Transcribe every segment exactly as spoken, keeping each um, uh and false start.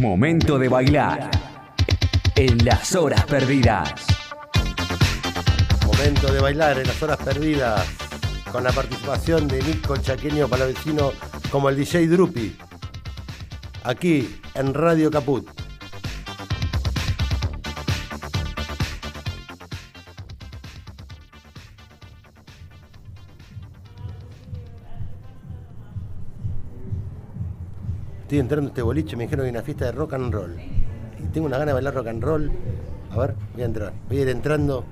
Momento de bailar en las horas perdidas. Momento de bailar en las horas perdidas con la participación de Nico Chaqueño Palavecino como el D J Drupi, aquí en Radio Caput. Estoy entrando a este boliche, me dijeron que hay una fiesta de rock and roll. Y tengo una gana de bailar rock and roll. A ver, voy a entrar. Voy a ir entrando.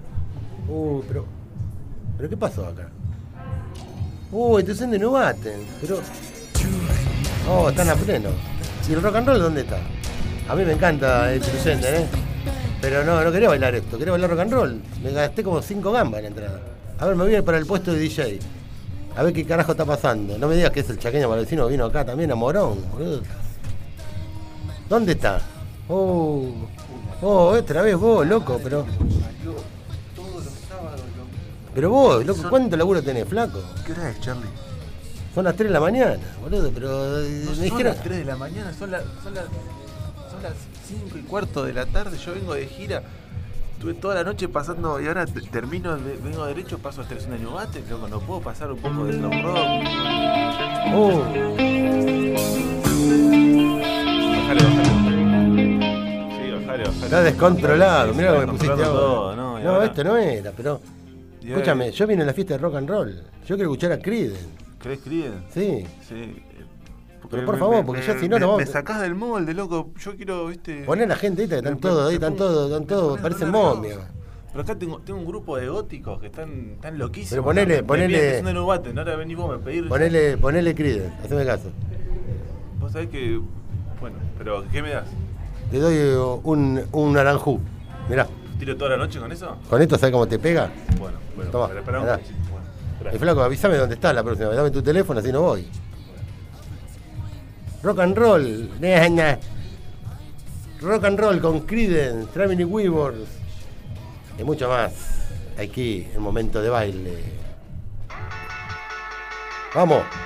Uy, pero... ¿Pero qué pasó acá? Uy, entonces de no baten. Pero... Oh, están a pleno. ¿Y el rock and roll dónde está? A mí me encanta el presente, ¿eh? Pero no, no quería bailar esto. Quería bailar rock and roll. Me gasté como cinco gambas en la entrada. A ver, me voy a ir para el puesto de D J. A ver qué carajo está pasando. No me digas que es el Chaqueño Palavecino que vino acá también a Morón, boludo. ¿Dónde está? Oh, oh, otra vez vos, loco, pero... Pero vos, loco, ¿cuánto laburo tenés, flaco? ¿Qué hora es, Charlie? Son las tres de la mañana, boludo, pero... No son dijera... las tres de la mañana, son las, son las, son las cinco y cuarto de la tarde, yo vengo de gira. Estuve toda la noche pasando y ahora te, termino, de, vengo derecho, paso a Estación de Nubate, creo que no puedo pasar un poco de rock. Oh. Bajale, bajale. Sí, bajale, bajale. Está descontrolado, mirá lo que pusiste ahora. No, no, esto no era, pero... Escúchame, yo vine a la fiesta de rock and roll. Yo quiero escuchar a Creedence. ¿Crees Creedence? Sí. Sí. Pero por me, favor, porque me, yo si no, no... Me sacás del molde, loco. Yo quiero, viste... Poné a la gente ahí, que están todos ahí, están todos, están todos, parecen momios. Pero acá tengo, tengo un grupo de góticos que están, están loquísimos. Pero ponele, ¿sabes? Ponele... Me Nubate, ahora venís vos a pedir... Ponele, ponele Creedence, haceme caso. Vos sabés que... Bueno, pero ¿qué me das? Te doy un, un naranjú, mirá. ¿Tiro toda la noche con eso? ¿Con esto sabés cómo te pega? Bueno, bueno, toma, pero esperá un poquito. Bueno, eh, flaco, avísame dónde estás la próxima vez, dame tu teléfono, así no voy. Rock and roll, nah, nah. Rock and roll con Creedence, Traveling Wilburys y mucho más. Aquí, el momento de baile. ¡Vamos! Yeah.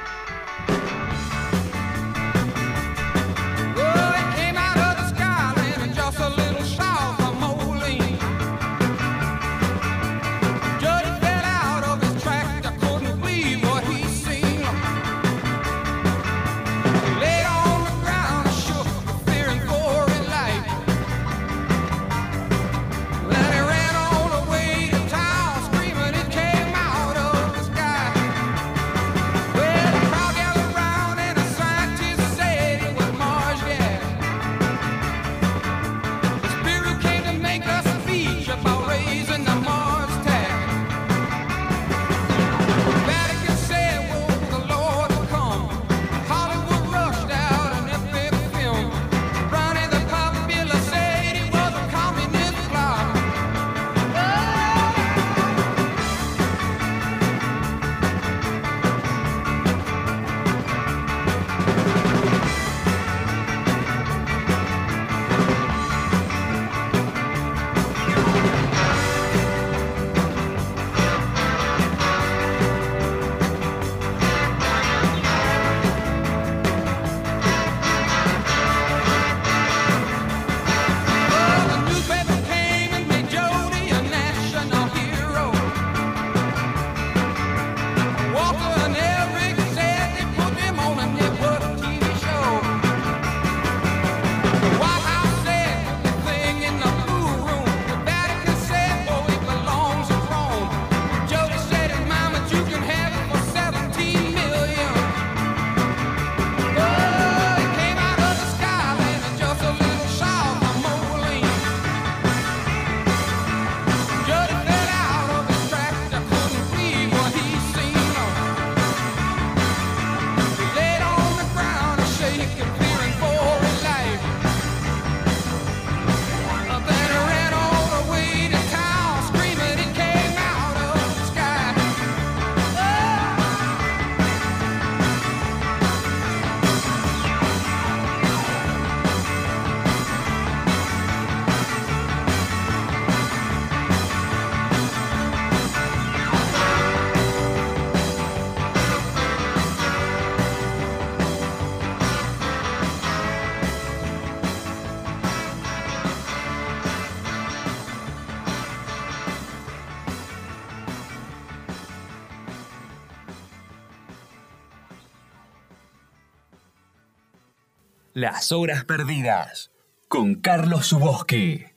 Las horas perdidas con Carlos Subosque.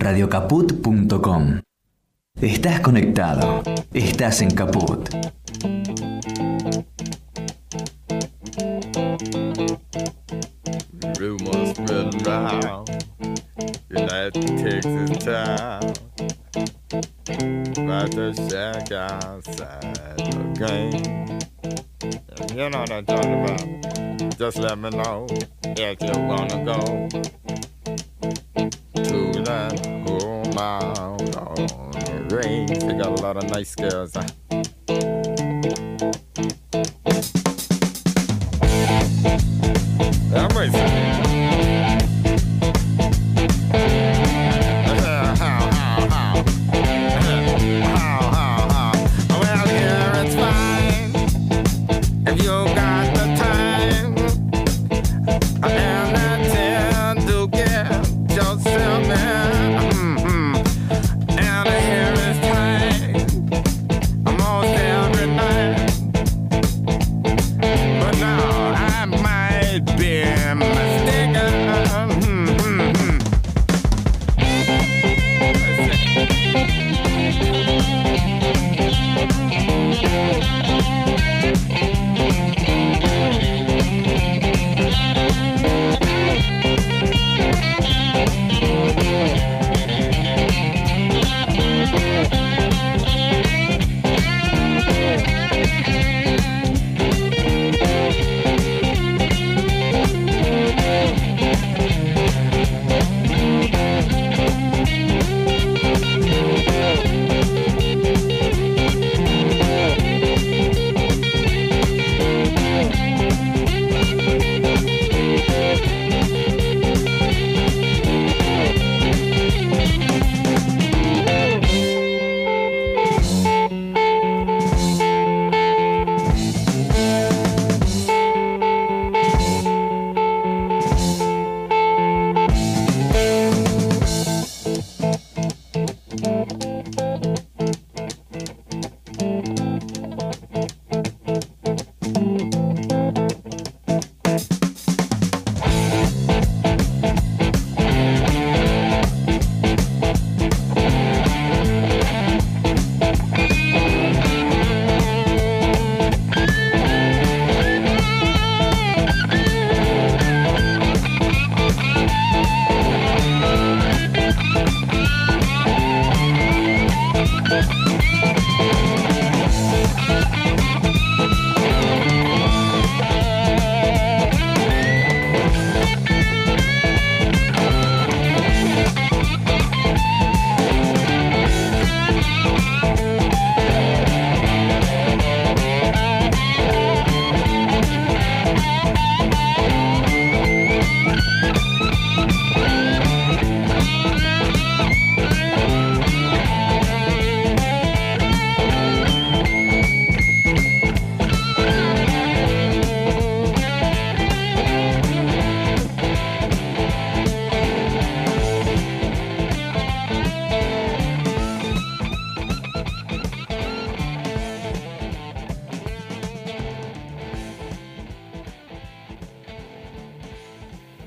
radio caput punto com. Estás conectado. Estás en Caput. Rumors spread around. United Texas town. About to shack outside the game. If you know what I'm talking about, just let me know if you wanna go. They got a lot of nice girls.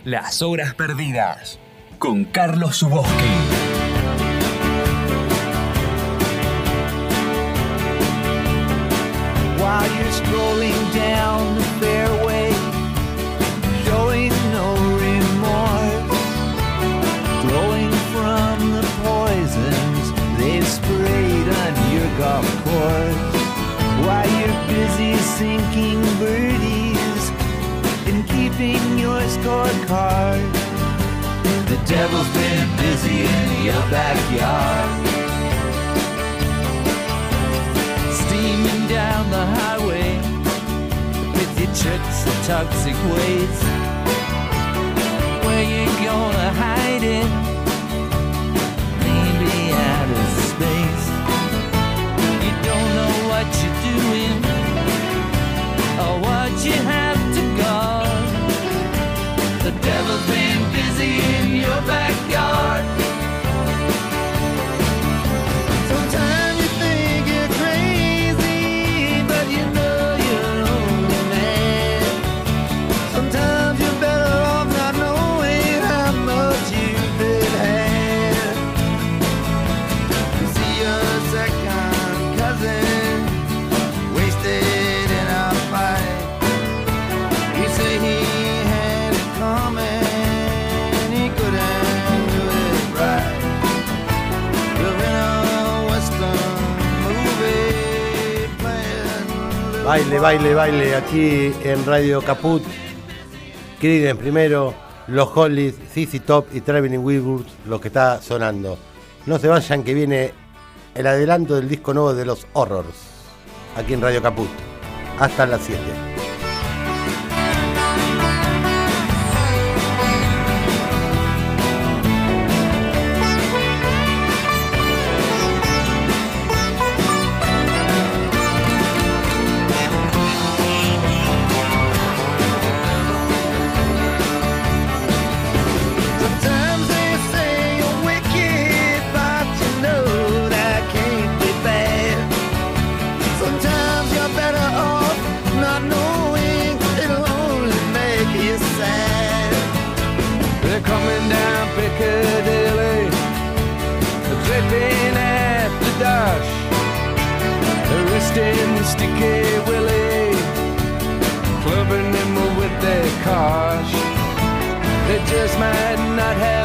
Las horas perdidas con Carlos Subosque. While you're strolling down the fairway, showing no remorse, glowing from the poisons they've sprayed on your golf course. While you're busy sinking birdies and keeping your scorecard, the devil's been busy in your backyard. Steaming down the highway with your tricks of toxic waste. Where you gonna hide it? Maybe out of space. You don't know what you're doing or what you have to guard. The devil's been busy in your backyard. Sometimes you think you're Baile, baile, baile, aquí en Radio Caput. Creedence primero, Los Hollies, Z Z Top y Traveling Wilburys, lo que está sonando. No se vayan, que viene el adelanto del disco nuevo de Los Horrors, aquí en Radio Caput, hasta las siete. Just might not have